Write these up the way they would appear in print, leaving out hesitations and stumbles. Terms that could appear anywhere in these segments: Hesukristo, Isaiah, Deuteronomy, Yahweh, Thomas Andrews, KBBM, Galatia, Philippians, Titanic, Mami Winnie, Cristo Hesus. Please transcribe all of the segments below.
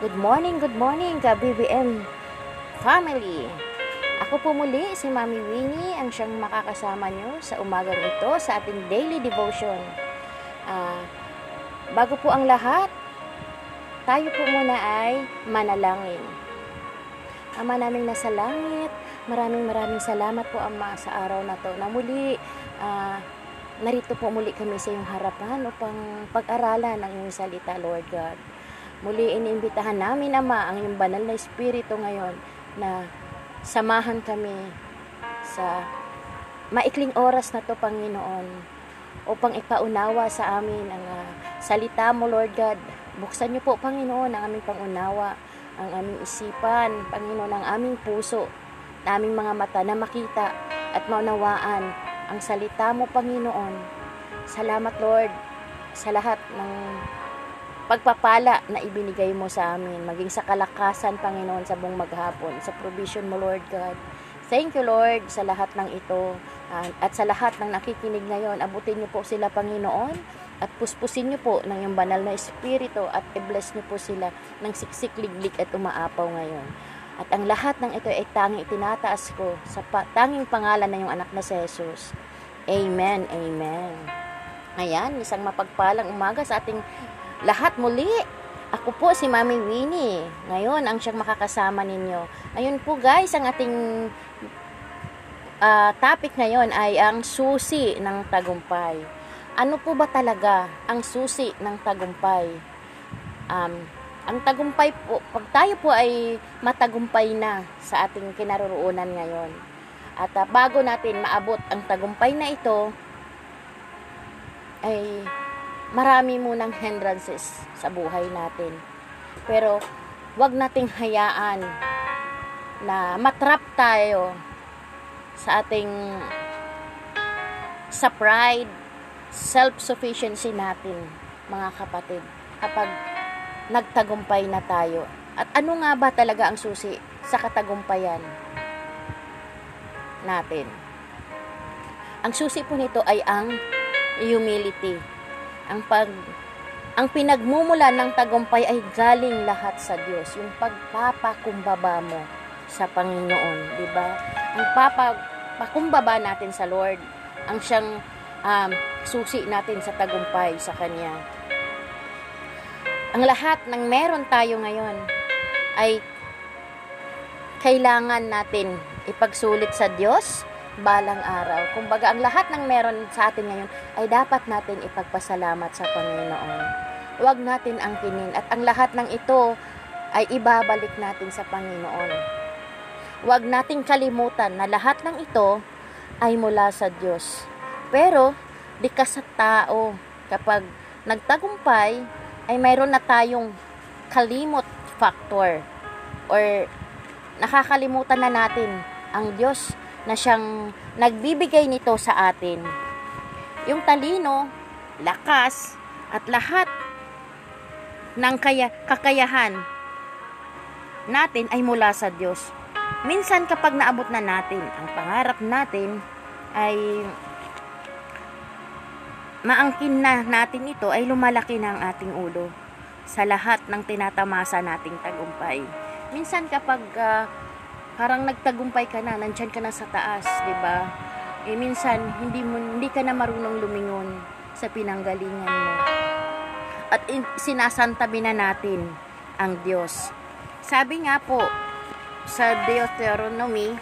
Good morning KBBM family! Ako po muli si Mami Winnie ang siyang makakasama nyo sa umagang ito sa ating daily devotion. Bago po ang lahat, tayo po muna ay manalangin. Ama naming nasa langit, maraming salamat po Ama sa araw na ito na muli narito po muli kami sa iyong harapan upang pag-aralan ang iyong salita, Lord God. Muli iniimbitahan namin, Ama, ang iyong banal na espiritu ngayon na samahan kami sa maikling oras na to, Panginoon, upang ipaunawa sa amin ang salita mo, Lord God. Buksan niyo po, Panginoon, ang aming pangunawa, ang aming isipan, Panginoon, ang aming puso, ang aming mga mata na makita at maunawaan ang salita mo, Panginoon. Salamat, Lord, sa lahat ng pagpapala na ibinigay mo sa amin, maging sa kalakasan, Panginoon, sa buong maghapon, sa provision mo, Lord God. Thank you, Lord, sa lahat ng ito at sa lahat ng nakikinig ngayon. Abutin niyo po sila, Panginoon, at puspusin niyo po ng iyong banal na espiritu at i-bless niyo po sila ng siksik, liglik at umaapaw ngayon. At ang lahat ng ito ay tanging itinataas ko sa tanging pangalan ng iyong anak na si Jesus. Amen, amen. Ayan, isang mapagpalang umaga sa ating lahat muli. Ako po si Mami Winnie. Ngayon ang siyang makakasama ninyo. Ayun po guys, ang ating topic ngayon ay ang susi ng tagumpay. Ano po ba talaga ang susi ng tagumpay? Ang tagumpay po, pag tayo po ay matagumpay na sa ating kinaroroonan ngayon. At bago natin maabot ang tagumpay na ito, ay marami munang hindrances sa buhay natin. Pero wag nating hayaan na matrap tayo sa ating sa pride, self-sufficiency natin, mga kapatid. Kapag nagtagumpay na tayo. At ano nga ba talaga ang susi sa katagumpayan natin? Ang susi po nito ay ang humility. Ang pinagmumulan ng tagumpay ay galing lahat sa Diyos. Yung pagpapakumbaba mo sa Panginoon, di ba? Ang papakumbaba natin sa Lord, ang siyang susi natin sa tagumpay sa Kanya. Ang lahat ng meron tayo ngayon ay kailangan natin ipagsulit sa Diyos balang araw. Kumbaga, ang lahat ng meron sa atin ngayon ay dapat natin ipagpasalamat sa Panginoon. Huwag natin angkinin at ang lahat ng ito ay ibabalik natin sa Panginoon. Huwag nating kalimutan na lahat ng ito ay mula sa Diyos. Pero, di ka sa tao kapag nagtagumpay, ay mayroon na tayong kalimot factor or nakakalimutan na natin ang Diyos na siyang nagbibigay nito sa atin. Yung talino, lakas, at lahat ng kakayahan natin ay mula sa Diyos. Minsan kapag naabot na natin ang pangarap natin ay maangkin na natin ito ay lumalaki na ang ating ulo sa lahat ng tinatamasa nating tagumpay. Minsan kapag parang nagtagumpay ka na, nandyan ka na sa taas, diba? Eh, minsan hindi ka na marunong lumingon sa pinanggalingan mo. At sinasantabi na natin ang Diyos. Sabi nga po sa Deuteronomy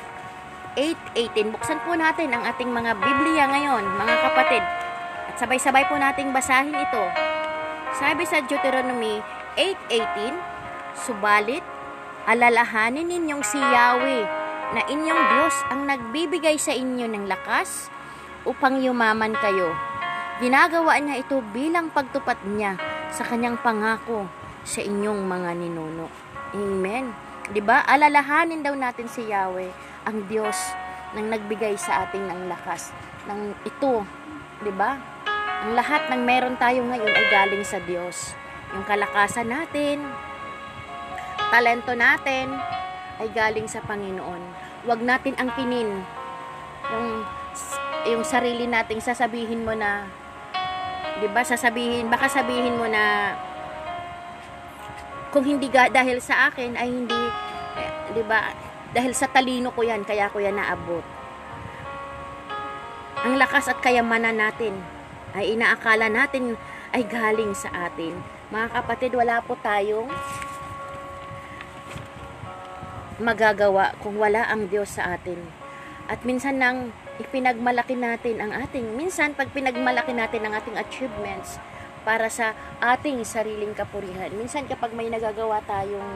8:18, buksan po natin ang ating mga Biblia ngayon, mga kapatid. Sabay-sabay po nating basahin ito. Sabi sa Deuteronomy 8:18, subalit, alalahanin ninyong si Yahweh na inyong Diyos ang nagbibigay sa inyo ng lakas upang yumaman kayo. Ginagawa niya ito bilang pagtupad niya sa kanyang pangako sa inyong mga ninuno. Amen. Diba? Alalahanin daw natin si Yahweh, ang Diyos nang nagbigay sa atin ng lakas. Nang ito, diba? Ang lahat ng meron tayo ngayon ay galing sa Diyos. Yung kalakasan natin, talento natin, ay galing sa Panginoon. Huwag natin angkinin yung sarili nating sasabihin mo na, diba, baka sabihin mo na Kung hindi dahil sa akin ay hindi, 'di ba? Dahil sa talino ko 'yan, kaya ko 'yan naabot. Ang lakas at kayamanan natin ay inaakala natin ay galing sa atin. Mga kapatid, wala po tayong magagawa kung wala ang Diyos sa atin. At minsan nang ipinagmalaki natin ang ating, minsan pag pinagmalaki natin ang ating achievements para sa ating sariling kapurihan. Minsan kapag may nagagawa tayong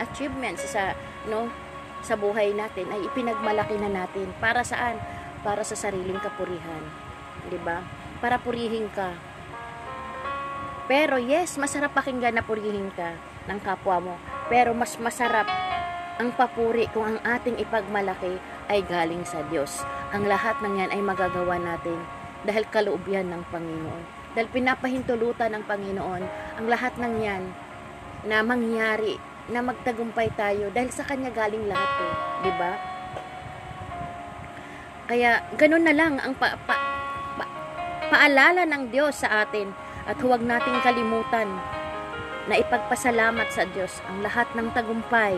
achievements sa buhay natin ay ipinagmalaki na natin. Para saan? Para sa sariling kapurihan. 'Di ba? Para purihin ka. Pero yes, masarap pakinggan na purihin ka ng kapwa mo. Pero mas masarap ang papuri kung ang ating ipagmalaki ay galing sa Diyos. Ang lahat ng 'yan ay magagawa natin dahil kaloob 'yan ng Panginoon. Dahil pinapahintulutan ng Panginoon ang lahat ng 'yan na mangyari, na magtagumpay tayo dahil sa kanya galing lahat 'to, 'di ba? Kaya ganun na lang ang paalala ng Diyos sa atin at huwag nating kalimutan na ipagpasalamat sa Diyos ang lahat ng tagumpay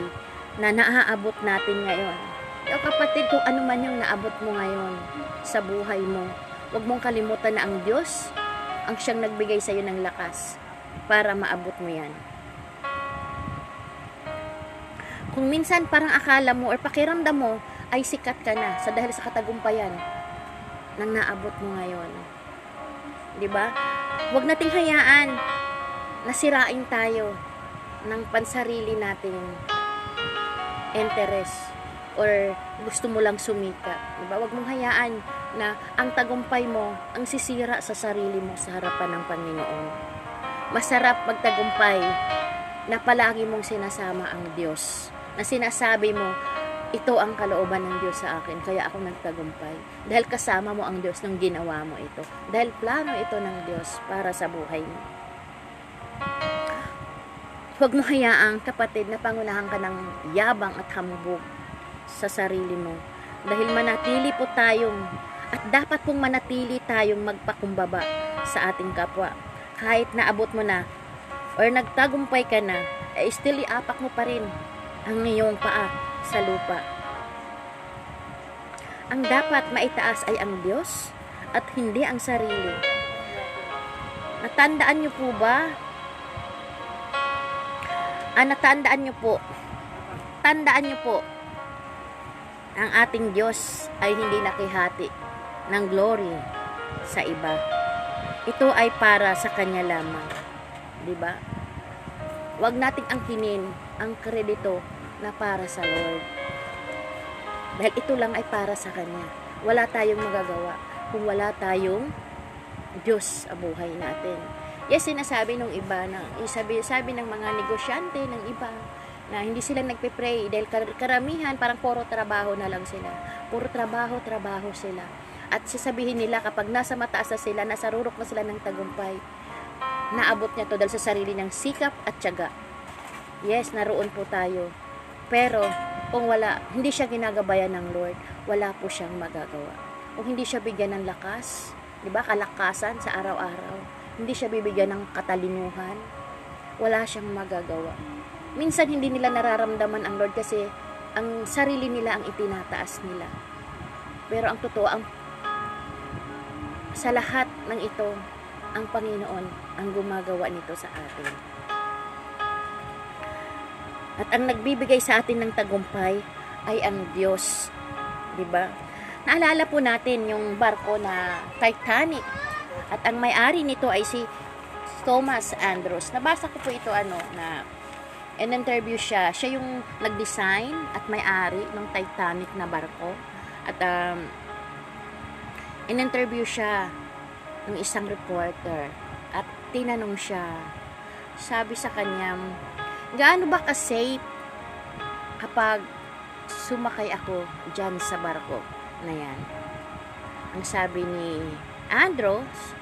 na naaabot natin ngayon. O kapatid, kung ano man yung naabot mo ngayon sa buhay mo, huwag mong kalimutan na ang Diyos ang siyang nagbigay sa'yo ng lakas para maabot mo yan. Kung minsan parang akala mo or pakiramdam mo ay sikat ka na dahil sa katagumpayan ng naabot mo ngayon. 'Di ba? Huwag nating hayaan na sirain tayo ng pansarili nating interest or gusto mo lang sumika. 'Di ba? Huwag mong hayaan na ang tagumpay mo ang sisira sa sarili mo sa harapan ng Panginoon. Masarap magtagumpay na palagi mong sinasama ang Diyos. Na sinasabi mo, ito ang kalooban ng Diyos sa akin, kaya ako nagtagumpay. Dahil kasama mo ang Diyos nung ginawa mo ito. Dahil plano ito ng Diyos para sa buhay mo. Huwag mo hayaang, kapatid, na pangunahan ka ng yabang at hambog sa sarili mo. Dahil manatili po tayong at dapat pong manatili tayong magpakumbaba sa ating kapwa. Kahit naabot mo na or nagtagumpay ka na, eh still iapak mo pa rin ang iyong paa sa lupa. Ang dapat maitaas ay ang Diyos at hindi ang sarili. Natandaan niyo po ba? Tandaan niyo po ang ating Diyos ay hindi nakihati ng glory sa iba. Ito ay para sa kanya lamang. 'Di ba? Huwag nating angkinin ang kredito na para sa Lord. Dahil ito lang ay para sa kanya. Wala tayong magagawa kung wala tayong Diyos sa buhay natin. Yes, sinasabi ng iba sabi ng mga negosyante ng iba na hindi sila nagpe-pray dahil karamihan parang puro trabaho na lang sila. Puro trabaho sila. At sasabihin nila kapag nasa mataas na sila, nasa rurok na sila ng tagumpay, naabot niya to dahil sa sarili ng sikap at tiyaga. Yes, naroon po tayo. Pero kung wala, hindi siya ginagabayan ng Lord, wala po siyang magagawa. Kung hindi siya bigyan ng lakas, 'di ba? Kalakasan sa araw-araw. Hindi siya bibigyan ng katalinuhan, wala siyang magagawa. Minsan hindi nila nararamdaman ang Lord kasi ang sarili nila ang itinataas nila. Pero ang totoo, sa lahat ng ito, ang Panginoon ang gumagawa nito sa atin. At ang nagbibigay sa atin ng tagumpay ay ang Diyos. 'Di ba? Naalala po natin yung barko na Titanic. At ang may-ari nito ay si Thomas Andrews. Nabasa ko po ito na in-interview siya. Siya yung nag-design at may-ari ng Titanic na barko. At in-interview siya ng isang reporter. At tinanong siya, sabi sa kanya, gaano ba ka-safe kapag sumakay ako dyan sa barko na yan? Ang sabi ni Andrews,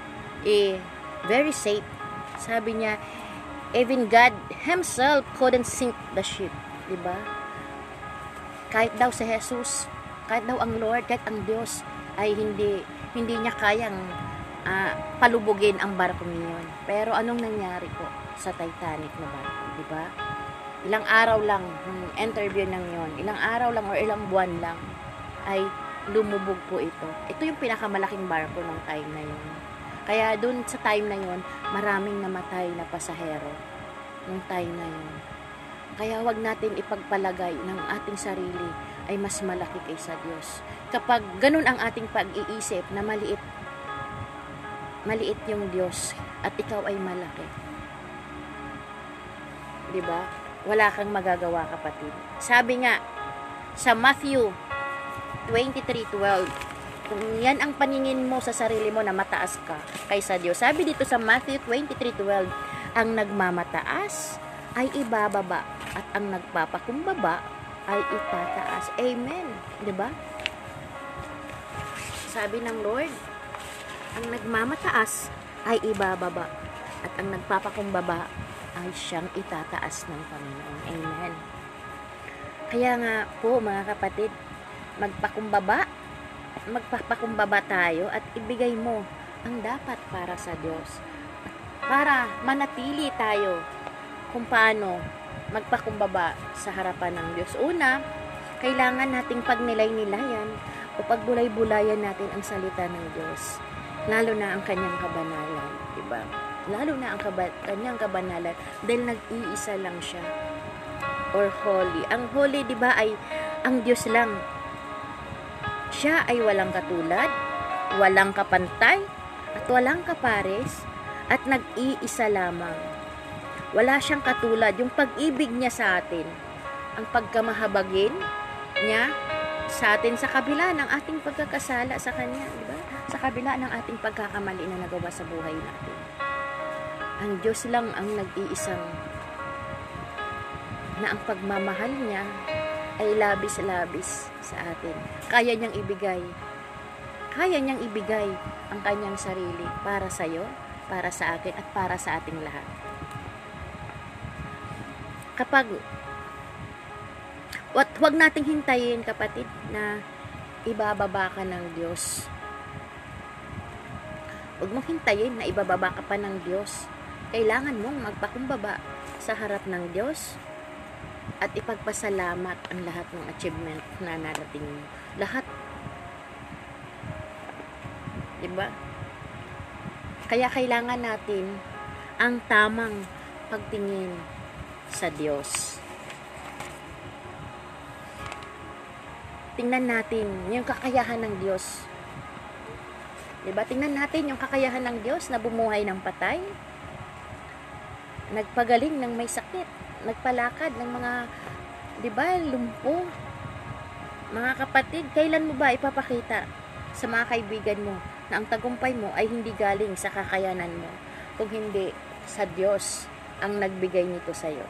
very safe. Sabi niya, even God himself couldn't sink the ship. 'Di ba? Kahit daw si Jesus, kahit daw ang Lord, kahit ang Diyos ay hindi niya kayang palubugin ang barko niyon. Pero anong nangyari po sa Titanic na barko, di ba? Ilang araw lang, interview nang yon, ilang araw lang or ilang buwan lang ay lumubog po ito. Ito yung pinakamalaking barko ng time na yon. Kaya doon sa time na yon, maraming namatay na pasahero ng time na yon. Kaya wag natin ipagpalagay ng ating sarili ay mas malaki kaysa Diyos. Kapag ganun ang ating pag-iisip na maliit yung Diyos at ikaw ay malaki. 'Di ba? Wala kang magagawa, kapatid. Sabi nga sa Matthew 23:12, kung yan ang paningin mo sa sarili mo na mataas ka kaysa Diyos. Sabi dito sa Matthew 23:12, ang nagmamataas ay ibababa at ang nagpapakumbaba ay itataas. Amen. 'Di ba? Sabi ng Lord, ang nagmamataas ay ibababa at ang nagpapakumbaba ay siyang itataas ng Panginoon. Amen. Kaya nga po mga kapatid, magpapakumbaba tayo at ibigay mo ang dapat para sa Diyos. Para manatili tayo kung paano magpakumbaba sa harapan ng Diyos. Una, kailangan nating pagnilay-nilayan o pagbulay-bulayan natin ang salita ng Diyos. Lalo na ang kanyang kabanalan, diba? Lalo na ang kanyang kabanalan dahil nag-iisa lang siya. Or holy. Ang holy, diba, ay ang Diyos lang. Siya ay walang katulad, walang kapantay, at walang kapares, at nag-iisa lamang. Wala siyang katulad. Yung pag-ibig niya sa atin, ang pagkamahabagin niya sa atin sa kabila ng ating pagkakasala sa kanya, di ba? Sa kabila ng ating pagkakamali na nagawa sa buhay natin. Ang Diyos lang ang nag-iisang na ang pagmamahal niya ay labis-labis sa atin. Kaya niyang ibigay. Kaya niyang ibigay ang kanyang sarili para sa iyo, para sa akin, at para sa ating lahat. Kapag wag nating hintayin, kapatid, na ibababa ka ng Diyos. Wag mong hintayin na ibababa ka pa ng Diyos. Kailangan mong magpakumbaba sa harap ng Diyos at ipagpasalamat ang lahat ng achievement na narating mo. Lahat. Diba? Kaya kailangan natin ang tamang pagtingin sa Diyos. Tingnan natin yung kakayahan ng Diyos. Diba? Tingnan natin yung kakayahan ng Diyos na bumuhay ng patay, nagpagaling ng may sakit, nagpalakad ng mga, diba, lumpo. Mga kapatid, kailan mo ba ipapakita sa mga kaibigan mo na ang tagumpay mo ay hindi galing sa kakayanan mo kung hindi sa Diyos ang nagbigay nito sa'yo?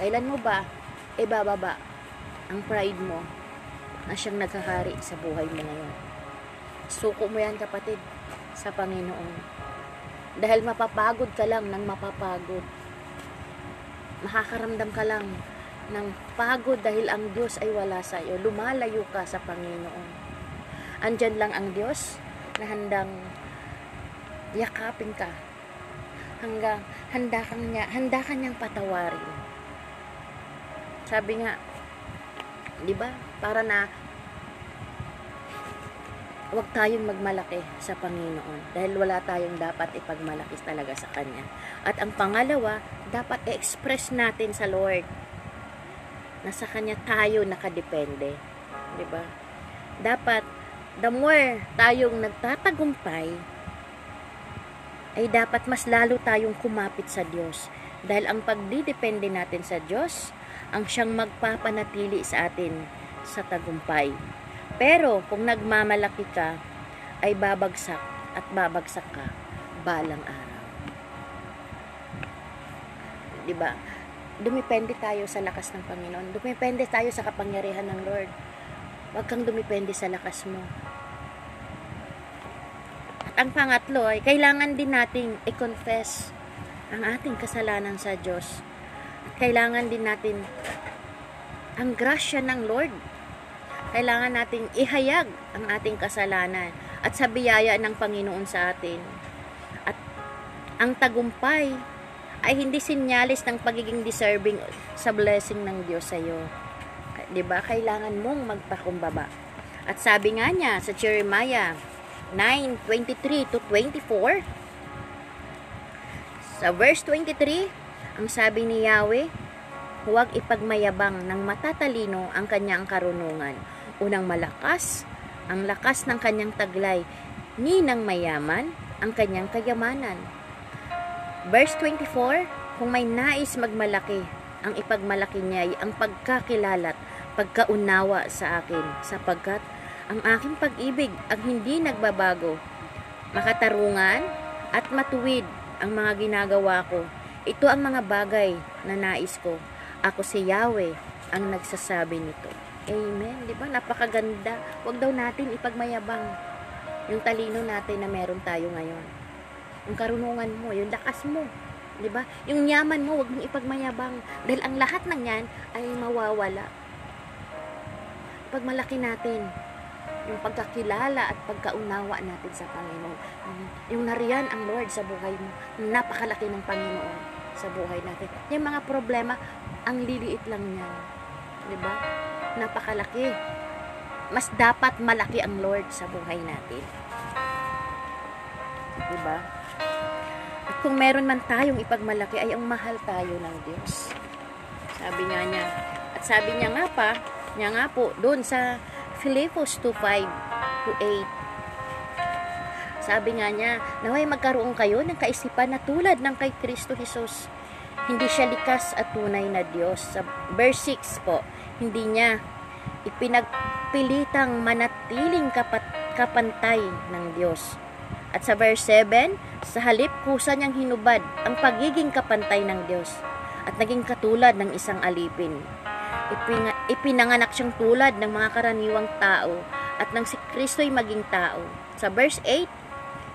Kailan mo ba ibababa ang pride mo na siyang naghahari sa buhay mo ngayon? Suko mo yan, kapatid, sa Panginoon. Dahil mapapagod ka lang ng mapapagod. Makakaramdam ka lang ng pagod dahil ang Diyos ay wala sa'yo. Lumalayo ka sa Panginoon. Andyan lang ang Diyos na handang yakapin ka, hanggang handa kang niyang patawarin. Sabi nga, 'di ba? Para na huwag tayong magmalaki sa Panginoon dahil wala tayong dapat ipagmalaki talaga sa kanya. At ang pangalawa, dapat i-express natin sa Lord na sa kanya tayo nakadepende, 'di ba? Dapat the more tayong nagtatagumpay, ay dapat mas lalo tayong kumapit sa Diyos. Dahil ang pagdidepende natin sa Diyos, ang siyang magpapanatili sa atin sa tagumpay. Pero kung nagmamalaki ka, ay babagsak at babagsak ka balang araw. Diba? Dumipende tayo sa lakas ng Panginoon. Dumipende tayo sa kapangyarihan ng Lord. Huwag kang dumipende sa lakas mo. Ang pangatlo ay kailangan din nating i-confess ang ating kasalanan sa Diyos. At kailangan din natin ang grasya ng Lord. Kailangan nating ihayag ang ating kasalanan at sa biyaya ng Panginoon sa atin. At Ang tagumpay ay hindi sinyalis ng pagiging deserving sa blessing ng Diyos sa iyo. 'Di ba? Kailangan mong magpakumbaba. At sabi nga niya sa Jeremiah 9:23-24, sa verse 23, ang sabi ni Yahweh, huwag ipagmayabang ng matatalino ang kanyang karunungan. Unang malakas, ang lakas ng kanyang taglay, ni ng mayaman, ang kanyang kayamanan. Verse 24, kung may nais magmalaki, ang ipagmalaki niya ay ang pagkakilalat, pagkaunawa sa akin, sapagkat ang aking pag-ibig ang hindi nagbabago, makatarungan at matuwid ang mga ginagawa ko. Ito ang mga bagay na nais ko. Ako si Yahweh ang nagsasabi nito. Amen. Diba? Napakaganda. Huwag daw natin ipagmayabang yung talino natin na meron tayo ngayon. Yung karunungan mo, yung lakas mo, 'di ba? Yung yaman mo, huwag mong ipagmayabang dahil ang lahat ng 'yan ay mawawala. Pagmalaki natin yung pagkakilala at pagkaunawa natin sa Panginoon. Yung nariyan ang Lord sa buhay mo, napakalaki ng Panginoon sa buhay natin. Yung mga problema, ang liliit lang niyan. 'Di ba? Napakalaki. Mas dapat malaki ang Lord sa buhay natin. 'Di ba? Kung meron man tayong ipagmalaki ay ang mahal tayo ng Diyos. Sabi nga niya. At sabi niya nga pa, doon sa Philippians 2:5-8. Sabi nga niya, naway magkaroon kayo ng kaisipan na tulad ng kay Cristo Hesus. Hindi siya likas at tunay na Diyos. Sa verse 6 po, hindi niya ipinagpilitang manatiling kapantay ng Diyos. At sa verse 7, sa halip kusa niyang hinubad ang pagiging kapantay ng Diyos at naging katulad ng isang alipin. Ipinanganak siyang tulad ng mga karaniwang tao at nang si Kristo'y maging tao. Sa verse 8,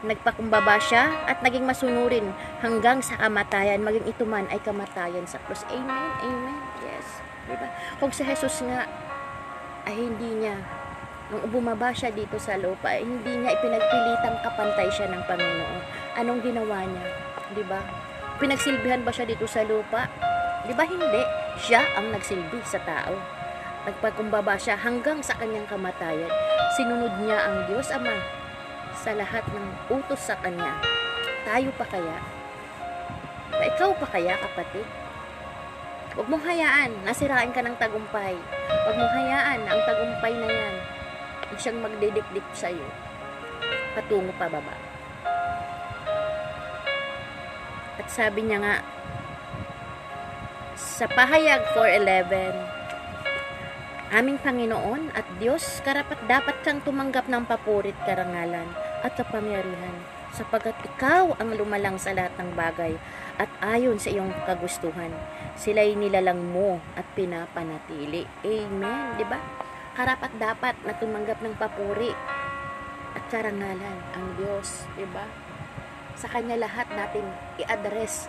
nagpakumbaba siya at naging masunurin hanggang sa kamatayan, maging ito man ay kamatayan sa cross. Amen, amen, yes. Diba? Kung si Jesus nga ay hindi niya, nung bumaba siya dito sa lupa, hindi niya ipinagpilitang kapantay siya ng Panginoon. Anong ginawa niya? 'Di ba? Pinagsilbihan ba siya dito sa lupa? 'Di ba hindi? Siya ang nagsilbi sa tao. Nagpakumbaba siya hanggang sa kanyang kamatayan. Sinunod niya ang Diyos Ama sa lahat ng utos sa kanya. Tayo pa kaya? Ikaw pa kaya, kapatid? Huwag mong hayaan na sirain ka ng tagumpay. Huwag mong hayaan na ang tagumpay na yan ang siyang magdidikdik sa iyo patungo pababa. At sabi niya nga sa pahayag 4:11, aming Panginoon at Diyos, karapat dapat kang tumanggap ng papurit, karangalan at kapangyarihan, sapagkat ikaw ang lumalang sa lahat ng bagay at ayon sa iyong kagustuhan sila'y nilalang mo at pinapanatili. Amen, 'di ba? Karapat dapat na tumanggap ng papuri at karangalan ang Diyos, 'di ba? Sa kanya lahat natin i-address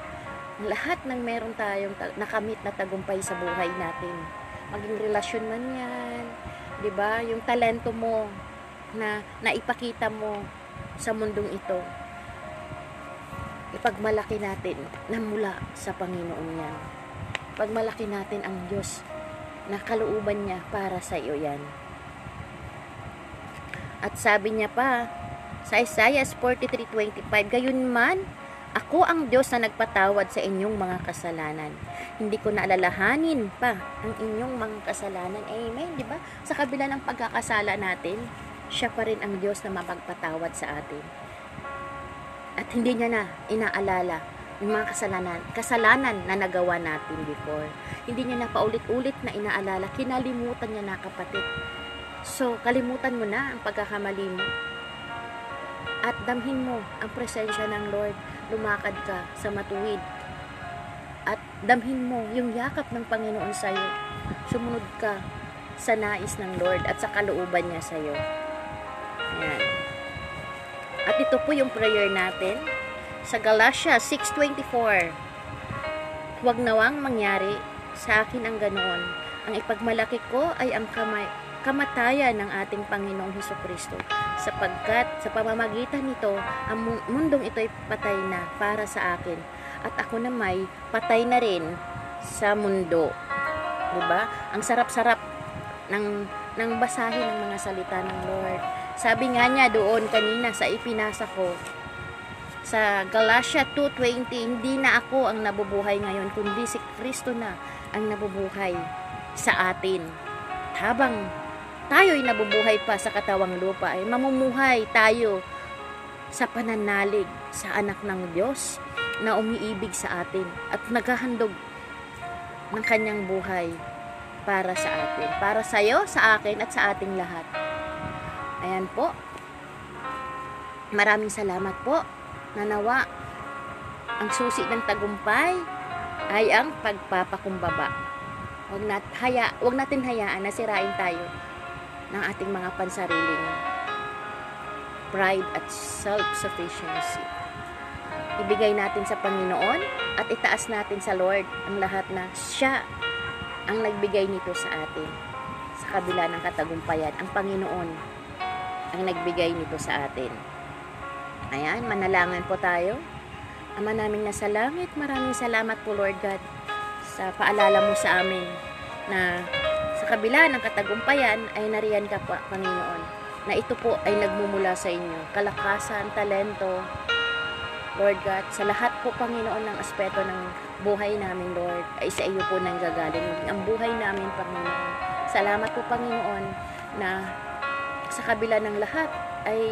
ang lahat ng meron tayong nakamit na tagumpay sa buhay natin. Maging relasyon man 'yan, 'di ba? Yung talento mo na naipakita mo sa mundong ito. Ipagmalaki natin na mula sa Panginoon 'yan. Pagmalaki natin ang Diyos na kalooban niya para sa iyo yan. At sabi niya pa sa Isaiah 43:25, gayunman, ako ang Diyos na nagpatawad sa inyong mga kasalanan. Hindi ko naalalahanin pa ang inyong mga kasalanan. Amen, di ba? Sa kabila ng pagkakasala natin, siya pa rin ang Diyos na mapagpatawad sa atin. At hindi niya na inaalala yung mga kasalanan na nagawa natin before. Hindi niya na paulit-ulit na inaalala, kinalimutan niya na, kapatid. So, kalimutan mo na ang pagkakamali mo at damhin mo ang presensya ng Lord. Lumakad ka sa matuwid at damhin mo yung yakap ng Panginoon sa iyo. Sumunod ka sa nais ng Lord at sa kalooban niya sa iyo. Ayan. At ito po yung prayer natin sa Galatia 6:24. Huwag nawang mangyari sa akin ang ganoon. Ang ipagmalaki ko ay ang kamatayan ng ating Panginoong Hesukristo, sapagkat sa pamamagitan nito ang mundong ito ay patay na para sa akin at ako na may patay na rin sa mundo. Diba? Ang sarap-sarap ng basahin ng mga salita ng Lord. Sabi nga niya doon kanina sa ipinasa ko sa Galatia 2:20, hindi na ako ang nabubuhay ngayon kundi si Kristo na ang nabubuhay sa atin. Habang tayo'y nabubuhay pa sa katawang lupa ay mamumuhay tayo sa pananalig sa anak ng Diyos na umiibig sa atin at naghahandog ng kanyang buhay para sa atin, para sa iyo, sa akin at sa ating lahat. Ayan po. Maraming salamat po. Nanawa ang susi ng tagumpay ay ang pagpapakumbaba. Huwag natin hayaan na sirain tayo ng ating mga pansariling pride at self-sufficiency. Ibigay natin sa Panginoon at itaas natin sa Lord ang lahat na siya ang nagbigay nito sa atin. Sa kabila ng katagumpayan, ang Panginoon ang nagbigay nito sa atin. Ayan, manalangan po tayo. Ama naming nasa langit, maraming salamat po Lord God sa paalala mo sa amin na sa kabila ng katagumpayan ay nariyan ka pa, Panginoon, na ito po ay nagmumula sa inyo. Kalakasan, talento, Lord God, sa lahat po Panginoon ng aspeto ng buhay namin Lord, ay sa iyo po nang gagaling ang buhay namin Panginoon. Salamat po Panginoon na sa kabila ng lahat ay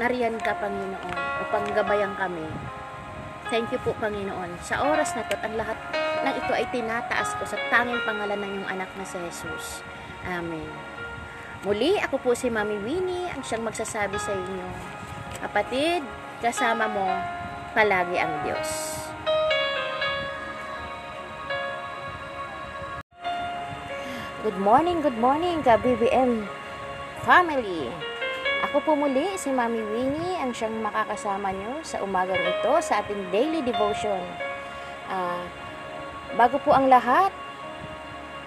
nariyan ka Panginoon upang gabayan kami. Thank you po Panginoon. Sa oras na ito, ang lahat ng ito ay tinataas ko sa tanging pangalan ng iyong anak na si Jesus. Amen. Muli, ako po si Mami Winnie ang siyang magsasabi sa inyo, kapatid, kasama mo palagi ang Diyos. Good morning KBBM family. Ako po muli si Mami Winnie ang siyang makakasama nyo sa umagang ito sa ating daily devotion. Bago po ang lahat,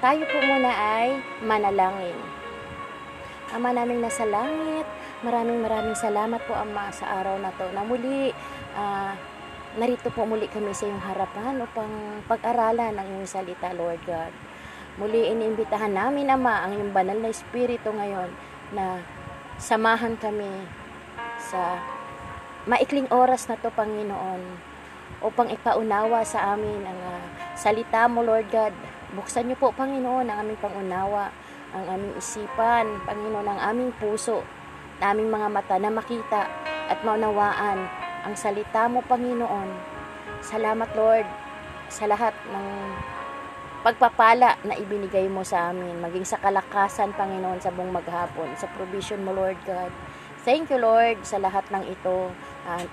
tayo po muna ay manalangin. Ama naming nasa langit, maraming salamat po Ama sa araw na to. Na muli, narito po muli kami sa iyong harapan upang pag-aralan ang iyong salita Lord God. Muli iniimbitahan namin Ama ang iyong banal na espiritu ngayon na samahan kami sa maikling oras na to Panginoon upang ipaunawa sa amin ang salita mo Lord God. Buksan niyo po Panginoon ang aming pangunawa, ang aming isipan Panginoon, ang aming puso, ang aming mga mata na makita at maunawaan ang salita mo Panginoon. Salamat Lord sa lahat ng pagpapala na ibinigay mo sa amin, maging sa kalakasan Panginoon sa buong maghapon, sa provision mo Lord God. Thank you Lord sa lahat ng ito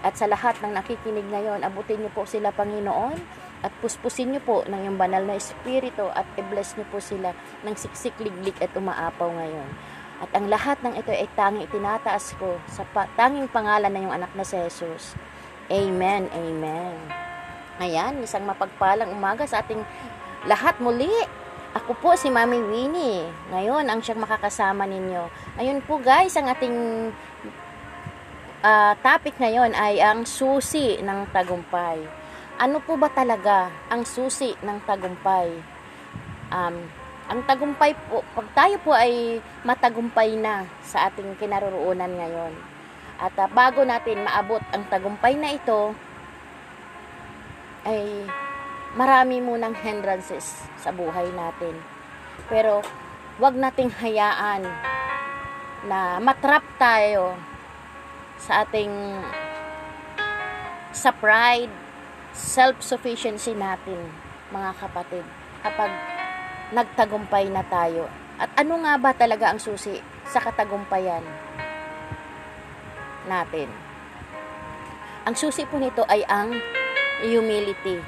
at sa lahat ng nakikinig ngayon. Abutin niyo po sila Panginoon at puspusin niyo po ng iyong banal na espiritu at i-bless niyo po sila ng siksik, liglig at umaapaw ngayon. At ang lahat ng ito ay tanging itinataas ko sa tanging pangalan ng iyong anak na si Jesus. Amen, amen. Ayan, isang mapagpalang umaga sa ating lahat muli. Ako po si Mami Winnie. Ngayon ang siyang makakasama ninyo. Ayun po guys, ang ating topic ngayon ay ang susi ng tagumpay. Ano po ba talaga ang susi ng tagumpay? Ang tagumpay po, pag tayo po ay matagumpay na sa ating kinaroroonan ngayon. At bago natin maabot ang tagumpay na ito, ay marami munang hindrances sa buhay natin. Pero wag nating hayaan na matrap tayo sa ating pride, self-sufficiency natin, mga kapatid, kapag nagtagumpay na tayo. At ano nga ba talaga ang susi sa katagumpayan natin? Ang susi po nito ay ang humility.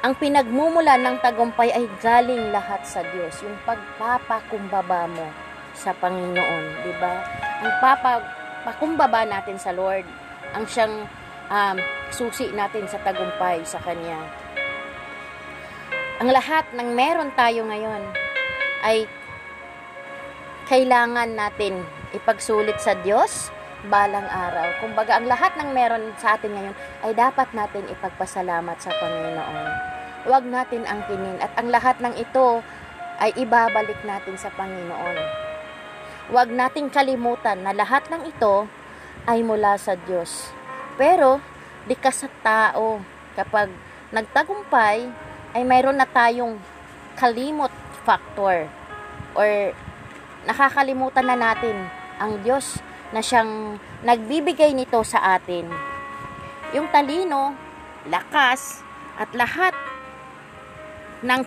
Ang pinagmumulan ng tagumpay ay galing lahat sa Diyos, yung pagpapakumbaba mo sa Panginoon, di ba? Ang papakumbaba natin sa Lord, ang siyang susi natin sa tagumpay sa Kanya. Ang lahat ng meron tayo ngayon ay kailangan natin ipagsulit sa Diyos balang araw. Kumbaga, ang lahat ng meron sa atin ngayon ay dapat natin ipagpasalamat sa Panginoon. Huwag natin angkinin at ang lahat ng ito ay ibabalik natin sa Panginoon. Huwag nating kalimutan na lahat ng ito ay mula sa Diyos. Pero, likas sa tao, kapag nagtagumpay, ay mayroon na tayong kalimot factor or nakakalimutan na natin ang Diyos na siyang nagbibigay nito sa atin. Yung talino, lakas, at lahat ng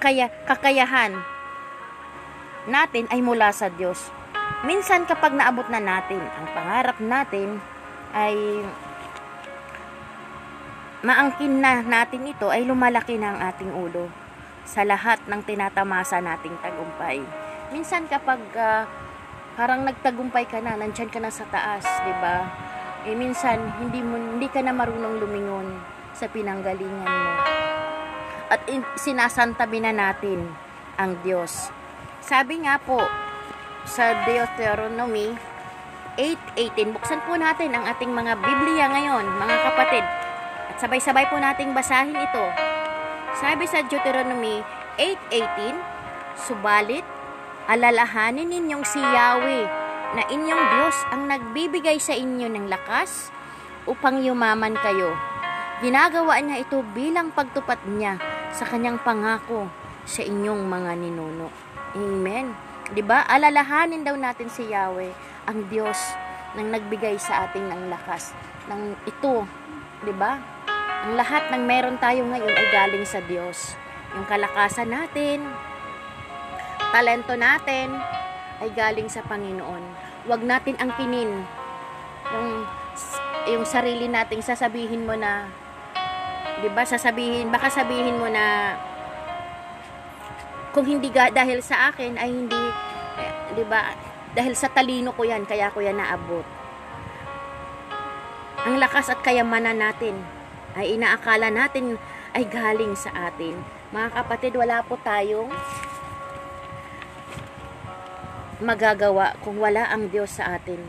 kakayahan natin ay mula sa Diyos. Minsan kapag naabot na natin ang pangarap natin, ay maangkin na natin ito, ay lumalaki na ang ating ulo sa lahat ng tinatamasa nating tagumpay. Minsan kapag parang nagtagumpay ka na, nandyan ka na sa taas, diba? Eh minsan, hindi ka na marunong lumingon sa pinanggalingan mo. At sinasantabi na natin ang Diyos. Sabi nga po sa Deuteronomy 8:18, buksan po natin ang ating mga Biblia ngayon, mga kapatid. At sabay-sabay po nating basahin ito. Sabi sa Deuteronomy 8:18, subalit, alalahanin ninyong si Yahweh na inyong Diyos ang nagbibigay sa inyo ng lakas upang yumaman kayo. Ginagawa niya ito bilang pagtupad niya sa kanyang pangako sa inyong mga ninuno. Amen. Diba? Alalahanin daw natin si Yahweh, ang Diyos nang nagbigay sa atin ng lakas ng ito. Diba? Ang lahat ng meron tayo ngayon ay galing sa Diyos. Yung kalakasan natin, talento natin, ay galing sa Panginoon. Huwag natin angkinin yung sarili nating sasabihin mo na, diba, baka sabihin mo na, kung hindi dahil sa akin, ay hindi, diba, dahil sa talino ko yan, kaya ko yan naabot. Ang lakas at kayamanan natin ay inaakala natin ay galing sa atin. Mga kapatid, wala po tayong magagawa kung wala ang Diyos sa atin.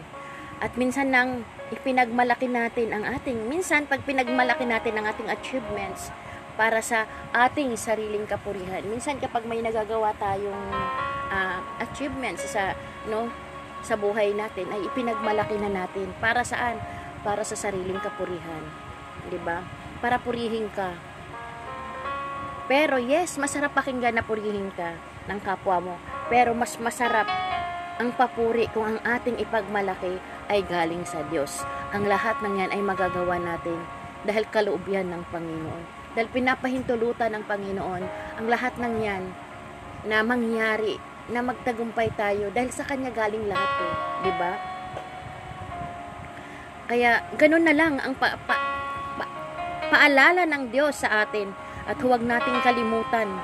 At minsan nang ipinagmalaki natin pag pinagmalaki natin ang ating achievements para sa ating sariling kapurihan. Minsan kapag may nagagawa tayong achievements sa buhay natin, ay ipinagmalaki na natin. Para saan? Para sa sariling kapurihan, 'di ba? Para purihin ka. Pero yes, masarap pakinggan na purihin ka ng kapwa mo, pero mas masarap ang papuri kung ang ating ipagmalaki ay galing sa Diyos. Ang lahat ng 'yan ay magagawa natin dahil kaloob 'yan ng Panginoon. Dahil pinapahintulutan ng Panginoon ang lahat ng 'yan na mangyari, na magtagumpay tayo dahil sa kanya galing lahat 'to, 'di ba? Kaya, ganun na lang ang paalala ng Diyos sa atin. At huwag nating kalimutan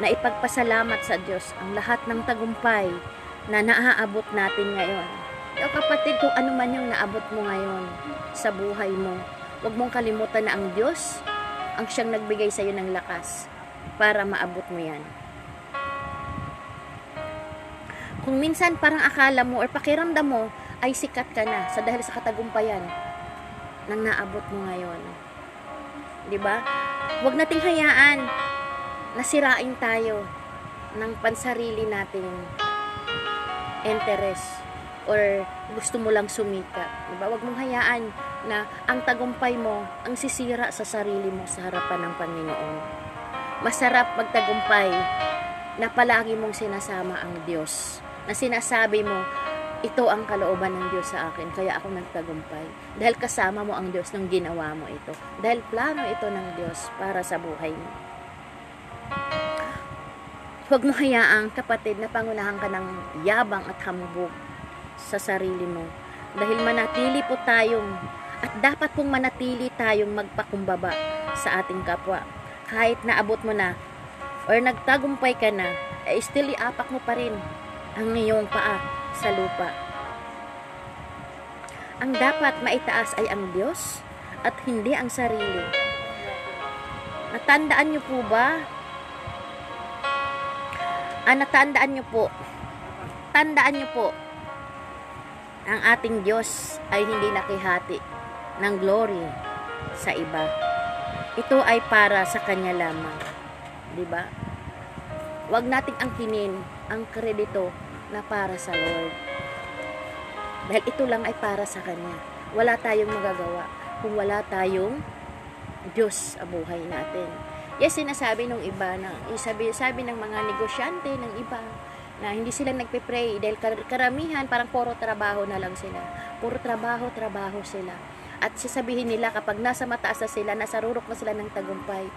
na ipagpasalamat sa Diyos ang lahat ng tagumpay na naaabot natin ngayon. Kaya kapatid, kung ano man yung naabot mo ngayon sa buhay mo, huwag mong kalimutan na ang Diyos ang siyang nagbigay sa iyo ng lakas para maabot mo yan. Kung minsan parang akala mo or pakiramdam mo, ay sikat ka na dahil sa katagumpayan ng naabot mo ngayon. 'Di ba? Huwag nating hayaan na sirain tayo ng pansarili nating interest or gusto mo lang sumikap. 'Di ba? Huwag mong hayaan na ang tagumpay mo ang sisira sa sarili mo sa harapan ng Panginoon. Masarap magtagumpay na palagi mong sinasama ang Diyos, na sinasabi mo, ito ang kalooban ng Diyos sa akin, kaya ako nagtagumpay. Dahil kasama mo ang Diyos nung ginawa mo ito. Dahil plano ito ng Diyos para sa buhay mo. Huwag mo hayaang, kapatid, na pangunahan ka ng yabang at hambog sa sarili mo. Dahil manatili po tayong, at dapat pong manatili tayong magpakumbaba sa ating kapwa. Kahit naabot mo na, or nagtagumpay ka na, ay still iapak mo pa rin ang iyong paa sa lupa. Ang dapat maitaas ay ang Diyos at hindi ang sarili. Natandaan niyo po tandaan niyo po, ang ating Diyos ay hindi nakihati ng glory sa iba. Ito ay para sa Kanya lamang. Diba? Huwag nating angkinin ang kredito na para sa Lord. Dahil ito lang ay para sa Kanya. Wala tayong magagawa kung wala tayong Diyos sa buhay natin. Yes, sinasabi ng iba, sabi ng mga negosyante ng iba, na hindi sila nagpe-pray dahil karamihan parang puro trabaho na lang sila. Puro trabaho sila. At sasabihin nila kapag nasa mataas na sila, nasa rurok na sila ng tagumpay,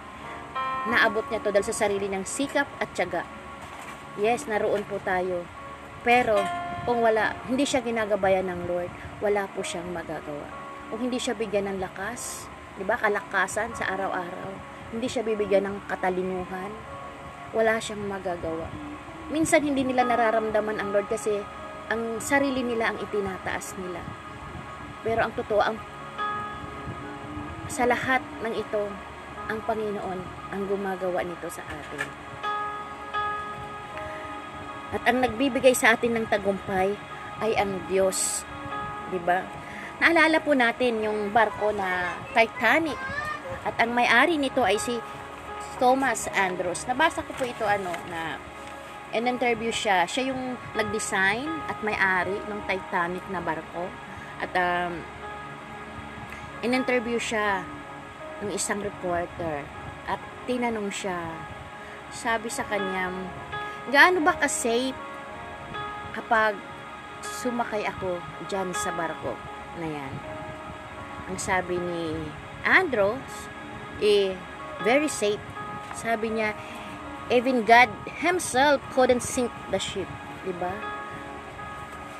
naabot niya to dahil sa sarili ng sikap at tiyaga. Yes, naroon po tayo. Pero kung wala, hindi siya ginagabayan ng Lord, wala po siyang magagawa. Kung hindi siya bigyan ng lakas, 'di ba? Kalakasan sa araw-araw. Hindi siya bibigyan ng katalinuhan, wala siyang magagawa. Minsan hindi nila nararamdaman ang Lord kasi ang sarili nila ang itinataas nila. Pero ang totoo, sa lahat ng ito, ang Panginoon ang gumagawa nito sa atin. At ang nagbibigay sa atin ng tagumpay ay ang Diyos. Diba? Naalala po natin yung barko na Titanic. At ang may-ari nito ay si Thomas Andrews. Nabasa ko po ito na in-interview siya. Siya yung nag-design at may-ari ng Titanic na barko. At in-interview siya ng isang reporter. At tinanong siya, sabi sa kanya, gaano ba ka-safe kapag sumakay ako dyan sa barko na yan? Ang sabi ni Andrews, very safe. Sabi niya, even God Himself couldn't sink the ship. Diba?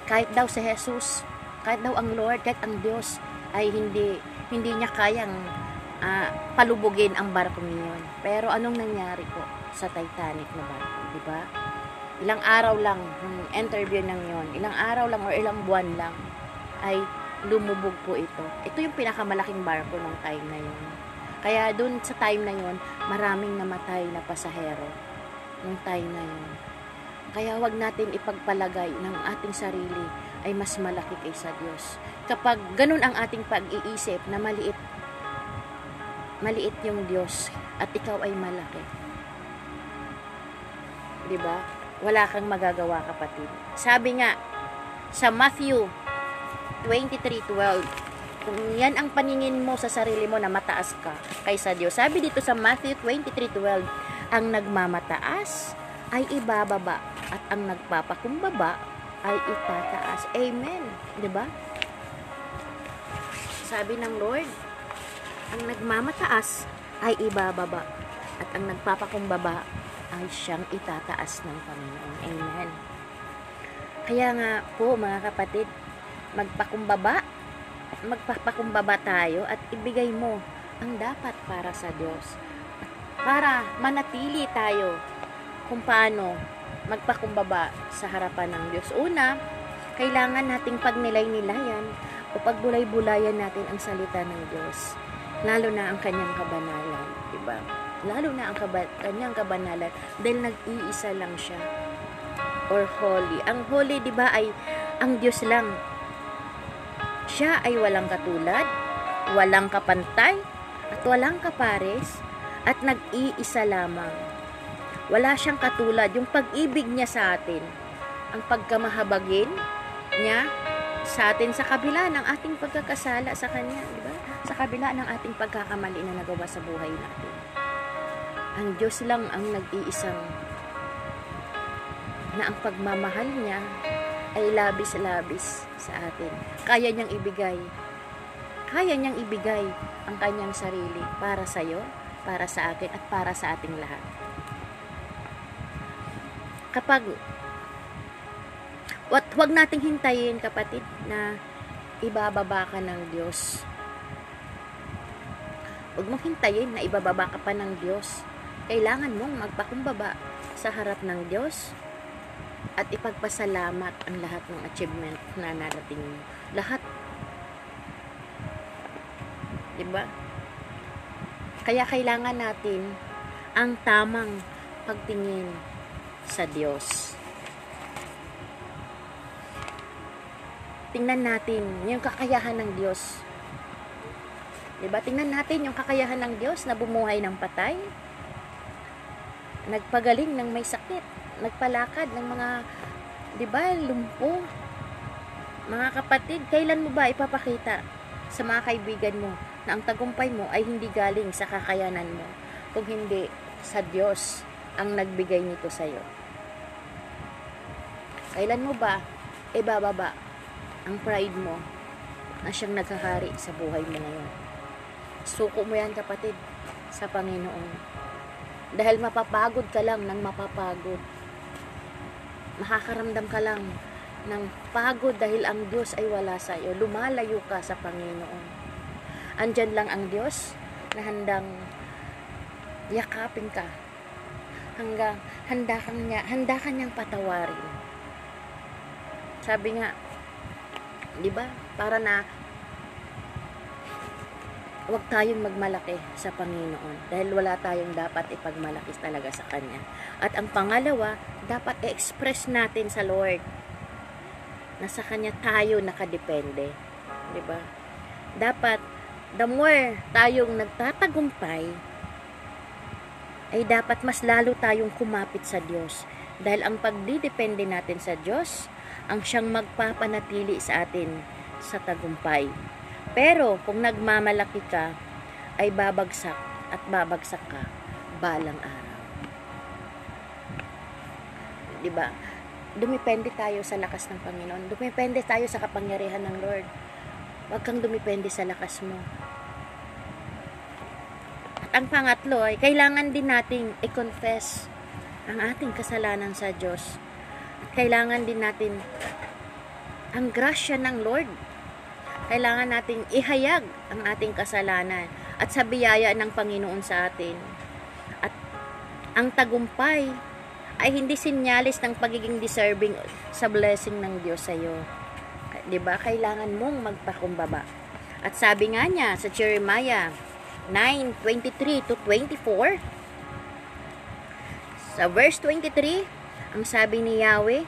Kahit daw si Jesus, kahit daw ang Lord, kahit ang Diyos, ay hindi niya kayang palubugin ang barkong yun. Pero anong nangyari po sa Titanic na barko? Diba? Ilang araw lang, interview nang yun, ilang araw lang or ilang buwan lang, ay lumubog po ito. Ito yung pinakamalaking barko ng time na yun. Kaya doon sa time na yon, maraming namatay na pasahero ng time na yon. Kaya wag natin ipagpalagay ng ating sarili ay mas malaki kaysa Diyos. Kapag ganun ang ating pag-iisip na maliit yung Diyos at ikaw ay malaki. 'Di ba? Wala kang magagawa, kapatid. Sabi nga sa Matthew 23:12, kung yan ang paningin mo sa sarili mo na mataas ka kaysa Diyos. Sabi dito sa Matthew 23:12, ang nagmamataas ay ibababa at ang nagpapakumbaba ay itataas. Amen. Diba? Sabi ng Lord, ang nagmamataas ay ibababa at ang nagpapakumbaba ay siyang itataas ng Panginoon. Amen. Kaya nga po mga kapatid, magpapakumbaba tayo at ibigay mo ang dapat para sa Diyos, para manatili tayo kung paano magpakumbaba sa harapan ng Diyos. Una, kailangan nating pagnilay-nilayan o pagbulay-bulayan natin ang salita ng Diyos, lalo na ang kanyang kabanalan, diba? Lalo na ang kanyang kabanalan dahil nag-iisa lang siya or holy. Ang holy, diba, ay ang Diyos lang. Siya ay walang katulad, walang kapantay, at walang kapares, at nag-iisa lamang. Wala siyang katulad. Yung pag-ibig niya sa atin, ang pagkamahabagin niya sa atin sa kabila ng ating pagkakasala sa Kanya, diba? Sa kabila ng ating pagkakamali na nagawa sa buhay natin. Ang Diyos lang ang nag-iisang na ang pagmamahal niya ay labis-labis sa atin. Kaya niyang ibigay. Kaya niyang ibigay ang kanyang sarili para sa iyo, para sa akin, at para sa ating lahat. Huwag nating hintayin, kapatid, na ibababa ka ng Diyos. Huwag mong hintayin na ibababa ka pa ng Diyos. Kailangan mong magpakumbaba sa harap ng Diyos at ipagpasalamat ang lahat ng achievement na narating mo. Lahat. Diba? Kaya kailangan natin ang tamang pagtingin sa Diyos. Tingnan natin yung kakayahan ng Diyos. Diba? Tingnan natin yung kakayahan ng Diyos na bumuhay ng patay, nagpagaling ng may sakit, nagpalakad ng mga, diba, lumpo. Mga kapatid, kailan mo ba ipapakita sa mga kaibigan mo na ang tagumpay mo ay hindi galing sa kakayanan mo, kung hindi sa Diyos ang nagbigay nito sa'yo? Kailan mo ba ibababa ang pride mo na siyang nagkahari sa buhay mo ngayon? Suko mo yan, kapatid, sa Panginoon. Dahil mapapagod ka lang ng mapapagod. Makakaramdam ka lang ng pagod dahil ang Diyos ay wala sa iyo. Lumalayo ka sa Panginoon. Andyan lang ang Diyos na handang yakapin ka. Hanggang handa kang niyang patawarin. Sabi nga, 'di ba? Para na huwag tayong magmalaki sa Panginoon dahil wala tayong dapat ipagmalaki talaga sa Kanya. At ang pangalawa, dapat i-express natin sa Lord na sa Kanya tayo nakadepende. Diba? Dapat, the more tayong nagtatagumpay, ay dapat mas lalo tayong kumapit sa Diyos. Dahil ang pagdidepende natin sa Diyos, ang siyang magpapanatili sa atin sa tagumpay. Pero kung nagmamalaki ka, ay babagsak at babagsak ka balang araw. 'Di ba? Dumepende tayo sa lakas ng Panginoon. Dumepende tayo sa kapangyarihan ng Lord. Huwag kang dumepende sa lakas mo. At ang pangatlo ay kailangan din nating i-confess ang ating kasalanan sa Diyos. At kailangan din natin ang grasya ng Lord. Kailangan nating ihayag ang ating kasalanan at sa biyaya ng Panginoon sa atin. At ang tagumpay ay hindi sinyalis ng pagiging deserving sa blessing ng Diyos sa iyo. 'Di ba? Kailangan mong magpakumbaba. At sabi nga niya sa Jeremiah 9:23-24, sa verse 23, ang sabi ni Yahweh,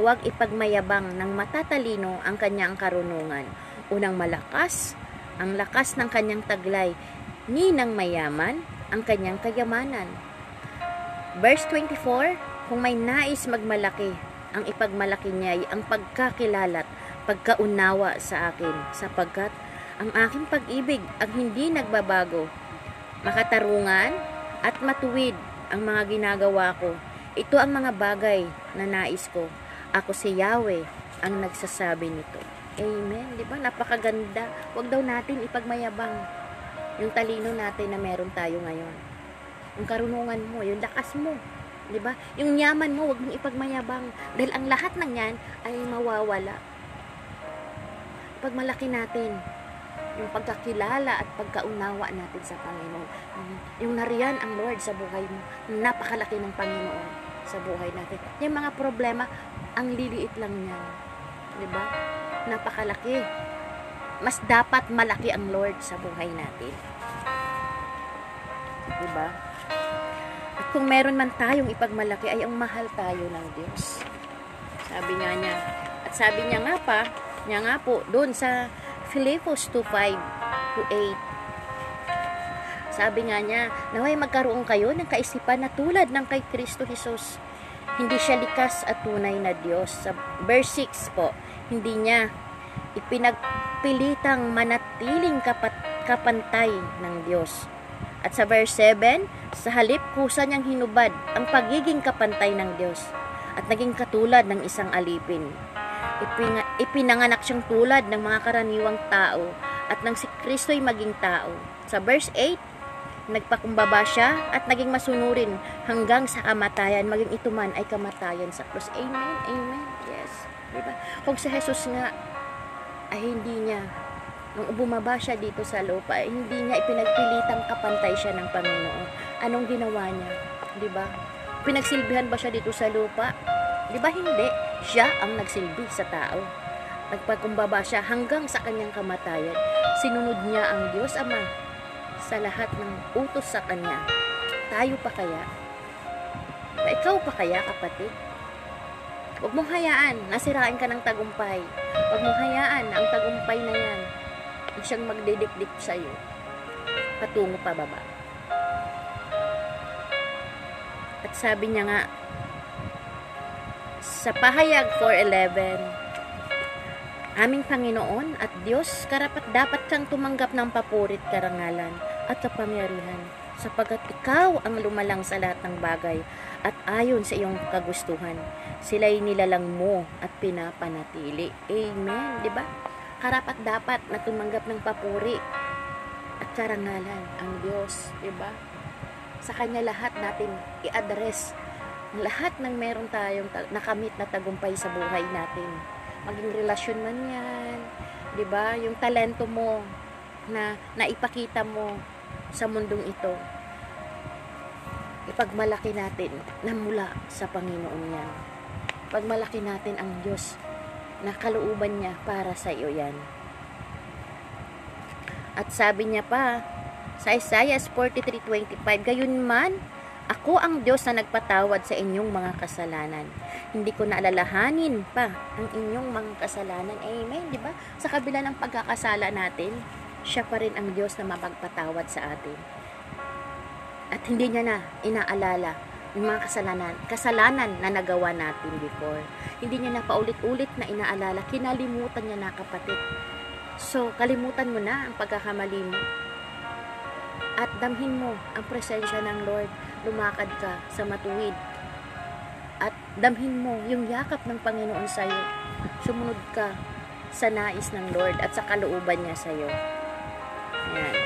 huwag ipagmayabang ng matatalino ang kanyang karunungan. Unang malakas, ang lakas ng kanyang taglay, ni ng mayaman, ang kanyang kayamanan. Verse 24, kung may nais magmalaki, ang ipagmalaki niya ay ang pagkakilalat, pagkaunawa sa akin, sapagkat ang aking pag-ibig ang hindi nagbabago, makatarungan at matuwid ang mga ginagawa ko. Ito ang mga bagay na nais ko. Ako si Yahweh ang nagsasabi nito. Amen, 'di ba? Napakaganda. Huwag daw natin ipagmayabang yung talino natin na meron tayo ngayon. Yung karunungan mo, yung lakas mo, 'di ba? Yung yaman mo, huwag mong ipagmayabang dahil ang lahat ng 'yan ay mawawala. Pagmalaki natin yung pagkakilala at pagkaunawa natin sa Panginoon. Yung nariyan ang Lord sa buhay mo. Napakalaki ng Panginoon sa buhay natin. Yung mga problema, ang liliit lang 'yan. 'Di ba? Napakalaki. Mas dapat malaki ang Lord sa buhay natin. 'Di ba? At kung meron man tayong ipagmalaki ay ang mahal tayo ng Diyos. Sabi nga niya. At sabi niya nga pa, doon sa Philippians 2:5-8. Sabi nga niya, naway magkaroon kayo ng kaisipan na tulad ng kay Cristo Hesus. Hindi siya likas at tunay na Diyos. Sa verse 6 po, hindi niya ipinagpilitang manatiling kapantay ng Diyos. At sa verse 7, sa halip kusa niyang hinubad ang pagiging kapantay ng Diyos at naging katulad ng isang alipin. Ipinanganak siyang tulad ng mga karaniwang tao at nang si Kristo'y maging tao. Sa verse 8, nagpakumbaba siya at naging masunurin hanggang sa kamatayan, maging ito man ay kamatayan sa cross. Amen, amen, yes. Diba? Kung si Jesus nga ay hindi niya, nung bumaba siya dito sa lupa, hindi niya ipinagpilitang kapantay siya ng Panginoon. Anong ginawa niya? Diba? Pinagsilbihan ba siya dito sa lupa? Diba hindi? Siya ang nagsilbi sa tao. Nagpakumbaba siya hanggang sa kanyang kamatayan. Sinunod niya ang Diyos Ama sa lahat ng utos sa Kanya. Tayo pa kaya? Ikaw pa kaya, kapatid? Huwag mong hayaan na siraan ka ng tagumpay. Huwag mong hayaan na ang tagumpay na yan ang siyang magdidikdik sa'yo patungo pababa. At sabi niya nga sa pahayag 4:11, aming Panginoon at Diyos, karapat dapat kang tumanggap ng papurit, karangalan at kapangyarihan, sapagkat ikaw ang lumalang sa lahat ng bagay at ayon sa iyong kagustuhan sila'y nilalang mo at pinapanatili. Amen, di ba? Karapat dapat na tumanggap ng papuri at karangalan ang Diyos, di ba? Sa kanya lahat natin i-address lahat ng meron tayong nakamit na tagumpay sa buhay natin, maging relasyon man yan, di ba? Yung talento mo na naipakita mo sa mundong ito, ipagmalaki natin na mula sa Panginoon yan. Pagmalaki natin ang Diyos na kalooban niya para sa iyo yan. At sabi niya pa sa Isaiah 43:25, gayunman ako ang Diyos na nagpatawad sa inyong mga kasalanan, hindi ko na alalahanin pa ang inyong mga kasalanan. Amen, di ba? Sa kabila ng pagkakasala natin, siya pa rin ang Diyos na mapagpatawad sa atin. At hindi niya na inaalala yung mga kasalanan na nagawa natin before. Hindi niya na paulit-ulit na inaalala. Kinalimutan niya na, kapatid. So, kalimutan mo na ang pagkakamali mo. At damhin mo ang presensya ng Lord. Lumakad ka sa matuwid. At damhin mo yung yakap ng Panginoon sa'yo. Sumunod ka sa nais ng Lord at sa kalooban niya sa'yo. Yan.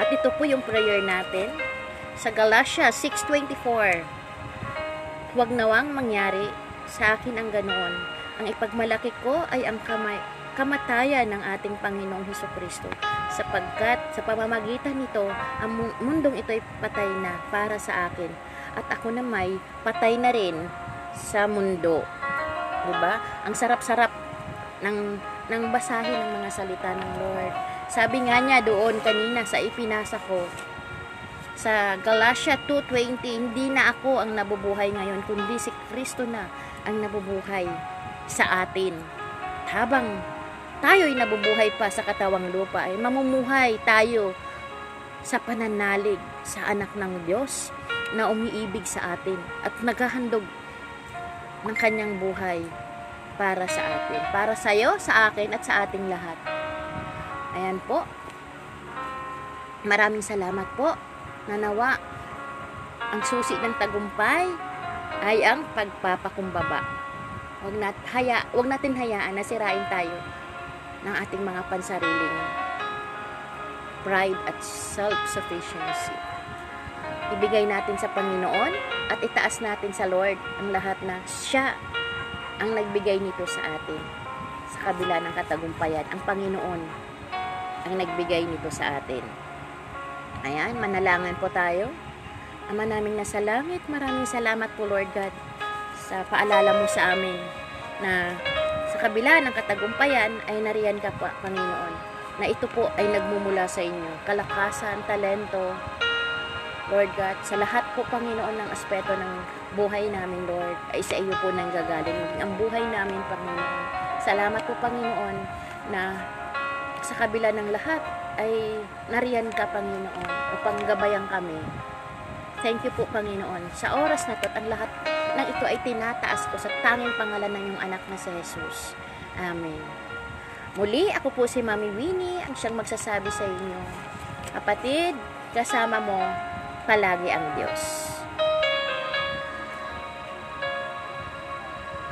At ito po yung prayer natin sa Galatia 6:24. Huwag nawang mangyari sa akin ang ganoon. Ang ipagmalaki ko ay ang kamatayan ng ating Panginoong Hesukristo, sapagkat sa pamamagitan nito ang mundong ito ay patay na para sa akin at ako na may patay na rin sa mundo. Diba? Ang sarap-sarap ng basahin ng mga salita ng Lord. Sabi nga niya doon kanina sa ipinasa ko sa Galatia 2:20, hindi na ako ang nabubuhay ngayon kundi si Kristo na ang nabubuhay sa atin. Habang tayo'y nabubuhay pa sa katawang lupa ay mamumuhay tayo sa pananalig sa anak ng Diyos na umiibig sa atin at naghahandog ng kanyang buhay para sa atin, para sa iyo, sa akin at sa ating lahat. Ayan po. Maraming salamat po. Nanawa ang susi ng tagumpay ay ang pagpapakumbaba. Huwag natin hayaan na sirain tayo ng ating mga pansariling pride at self-sufficiency. Ibigay natin sa Panginoon at itaas natin sa Lord ang lahat na siya ang nagbigay nito sa atin. Sa kabila ng katagumpayan, ang Panginoon ang nagbigay nito sa atin. Ayan, manalangan po tayo. Ama namin na sa langit, maraming salamat po Lord God sa paalala mo sa amin na sa kabila ng katagumpayan ay nariyan ka pa, Panginoon, na ito po ay nagmumula sa inyo. Kalakasan, talento, Lord God, sa lahat po, Panginoon, ng aspeto ng buhay namin, Lord, ay sa iyo po nanggagaling ang buhay namin, Panginoon. Salamat po, Panginoon, na sa kabila ng lahat ay nariyan ka, Panginoon, upang gabayan kami. Thank you po, Panginoon, sa oras na ito at ang lahat ng ito ay tinataas ko sa tanging pangalan ng iyong anak na si Jesus. Amen. Muli, ako po si Mami Winnie ang siyang magsasabi sa inyo, kapatid, kasama mo palagi ang Diyos.